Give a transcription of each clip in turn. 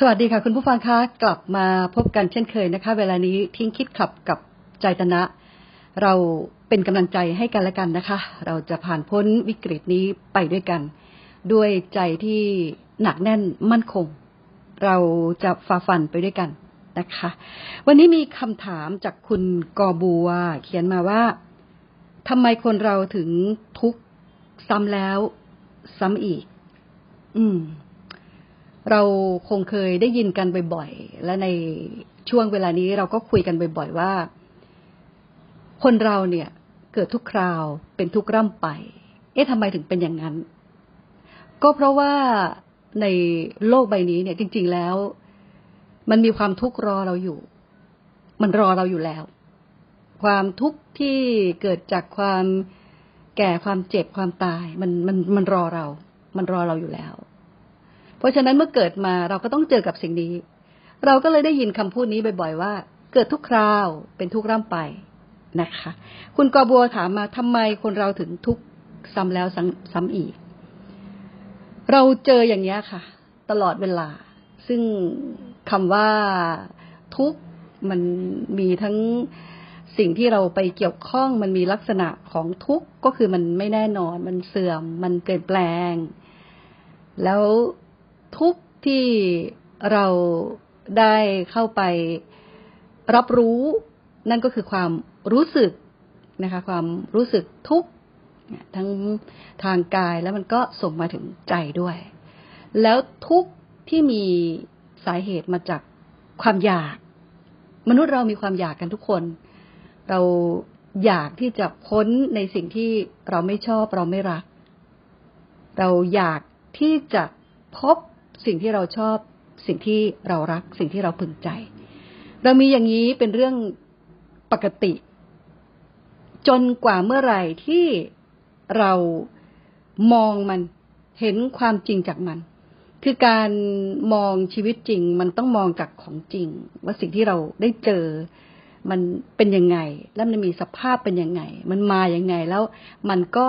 สวัสดีค่ะคุณผู้ฟังคะกลับมาพบกันเช่นเคยนะคะเวลานี้ทิ้งคิดขับกับใจตนะเราเป็นกำลังใจให้กันและกันนะคะเราจะผ่านพ้นวิกฤตนี้ไปด้วยกันด้วยใจที่หนักแน่นมั่นคงเราจะฝ่าฟันไปด้วยกันนะคะวันนี้มีคำถามจากคุณกอบัวเขียนมาว่าทำไมคนเราถึงทุกข์ซ้ำแล้วซ้ำอีกเราคงเคยได้ยินกันบ่อยๆและในช่วงเวลานี้เราก็คุยกันบ่อยๆว่าคนเราเนี่ยเกิดทุกคราวเป็นทุกร่ำไปทำไมถึงเป็นอย่างนั้นก็เพราะว่าในโลกใบนี้เนี่ยจริงๆแล้วมันมีความทุกข์รอเราอยู่มันรอเราอยู่แล้วความทุกข์ที่เกิดจากความแก่ความเจ็บความตายมันรอเรามันรอเราอยู่แล้วเพราะฉะนั้นเมื่อเกิดมาเราก็ต้องเจอกับสิ่งนี้เราก็เลยได้ยินคำพูดนี้บ่อยๆว่าเกิดทุกคราวเป็นทุกร่ำไปนะคะคุณกอบัวถามมาทำไมคนเราถึงทุกข์ซ้ำแล้วซ้ำอีกเราเจออย่างนี้ค่ะตลอดเวลาซึ่งคำว่าทุกข์มันมีทั้งสิ่งที่เราไปเกี่ยวข้องมันมีลักษณะของทุกข์ก็คือมันไม่แน่นอนมันเสื่อมมันเปลี่ยนแปลงแล้วทุกข์ที่เราได้เข้าไปรับรู้นั่นก็คือความรู้สึกนะคะความรู้สึกทุกข์ทั้งทางกายแล้วมันก็ส่งมาถึงใจด้วยแล้วทุกข์ที่มีสาเหตุมาจากความอยากมนุษย์เรามีความอยากกันทุกคนเราอยากที่จะพ้นในสิ่งที่เราไม่ชอบเราไม่รักเราอยากที่จะพบสิ่งที่เราชอบสิ่งที่เรารักสิ่งที่เราพึงใจเรามีอย่างนี้เป็นเรื่องปกติจนกว่าเมื่อไหร่ที่เรามองมันเห็นความจริงจากมันคือการมองชีวิตจริงมันต้องมองจากของจริงว่าสิ่งที่เราได้เจอมันเป็นยังไงแล้วมันมีสภาพเป็นยังไงมันมายังไงแล้วมันก็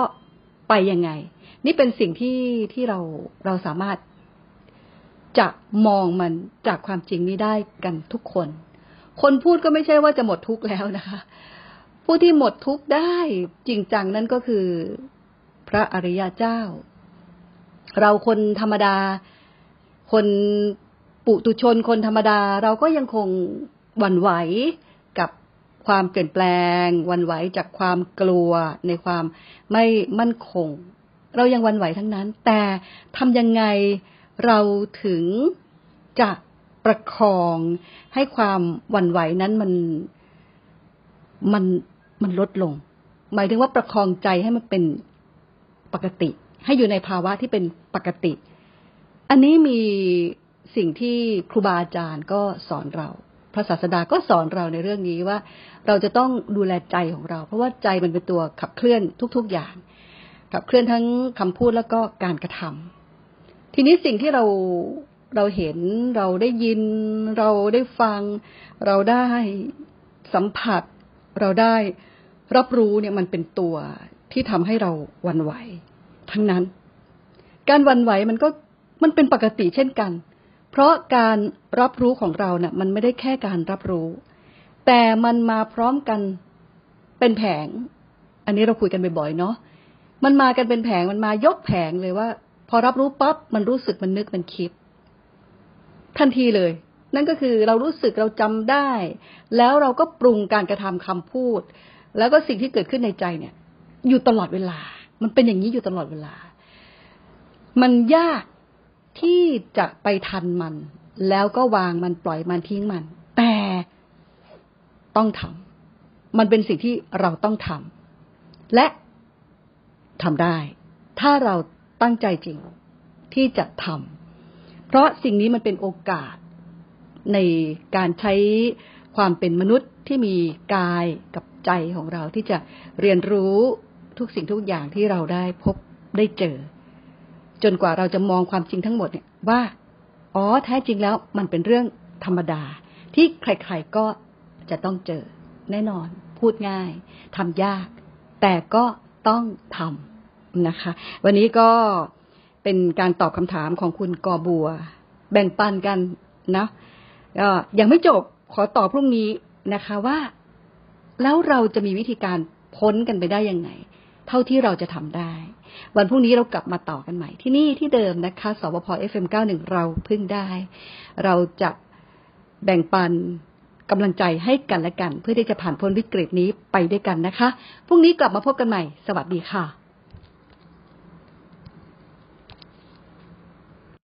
ไปยังไงนี่เป็นสิ่งที่เราสามารถจะมองมันจากความจริงนี้ได้กันทุกคนคนพูดก็ไม่ใช่ว่าจะหมดทุกข์แล้วนะคะผู้ที่หมดทุกข์ได้จริงจังนั่นก็คือพระอริยเจ้าเราคนธรรมดาคนปุถุชนคนธรรมดาเราก็ยังคงหวั่นไหวกับความเปลี่ยนแปลงหวั่นไหวจากความกลัวในความไม่มั่นคงเรายังหวั่นไหวทั้งนั้นแต่ทำยังไงเราถึงจะประคองให้ความหวั่นไหวนั้นมันลดลงหมายถึงว่าประคองใจให้มันเป็นปกติให้อยู่ในภาวะที่เป็นปกติอันนี้มีสิ่งที่ครูบาอาจารย์ก็สอนเราพระศาสดาก็สอนเราในเรื่องนี้ว่าเราจะต้องดูแลใจของเราเพราะว่าใจมันเป็นตัวขับเคลื่อนทุกๆอย่างขับเคลื่อนทั้งคำพูดแล้วก็การกระทำทีนี้สิ่งที่เราเห็นเราได้ยินเราได้ฟังเราได้สัมผัสเราได้รับรู้เนี่ยมันเป็นตัวที่ทำให้เราหวั่นไหวทั้งนั้นการหวั่นไหวมันเป็นปกติเช่นกันเพราะการรับรู้ของเราเนี่ยมันไม่ได้แค่การรับรู้แต่มันมาพร้อมกันเป็นแผงอันนี้เราคุยกันบ่อยๆเนาะมันมากันเป็นแผงมันมายกแผงเลยว่าพอรับรู้ปั๊บมันรู้สึกมันนึกมันคิดทันทีเลยนั่นก็คือเรารู้สึกเราจำได้แล้วเราก็ปรุงการกระทำคำพูดแล้วก็สิ่งที่เกิดขึ้นในใจเนี่ยอยู่ตลอดเวลามันเป็นอย่างนี้อยู่ตลอดเวลามันยากที่จะไปทันมันแล้วก็วางมันปล่อยมันทิ้งมันแต่ต้องทำมันเป็นสิ่งที่เราต้องทำและทำได้ถ้าเราตั้งใจจริงที่จะทำเพราะสิ่งนี้มันเป็นโอกาสในการใช้ความเป็นมนุษย์ที่มีกายกับใจของเราที่จะเรียนรู้ทุกสิ่งทุกอย่างที่เราได้พบได้เจอจนกว่าเราจะมองความจริงทั้งหมดเนี่ยว่าอ๋อแท้จริงแล้วมันเป็นเรื่องธรรมดาที่ใครๆก็จะต้องเจอแน่นอนพูดง่ายทำยากแต่ก็ต้องทำนะคะวันนี้ก็เป็นการตอบคำถามของคุณกอบัวแบ่งปันกัน นะยังไม่จบขอต่อพรุ่งนี้นะคะว่าแล้วเราจะมีวิธีการพ้นกันไปได้ยังไงเท่าที่เราจะทำได้วันพรุ่งนี้เรากลับมาต่อกันใหม่ที่นี่ที่เดิมนะคะสวพ FM91 เราพึ่งได้เราจะแบ่งปันกำลังใจให้กันและกันเพื่อที่จะผ่านพ้นวิกฤตนี้ไปด้วยกันนะคะพรุ่งนี้กลับมาพบกันใหม่สวัสดีค่ะ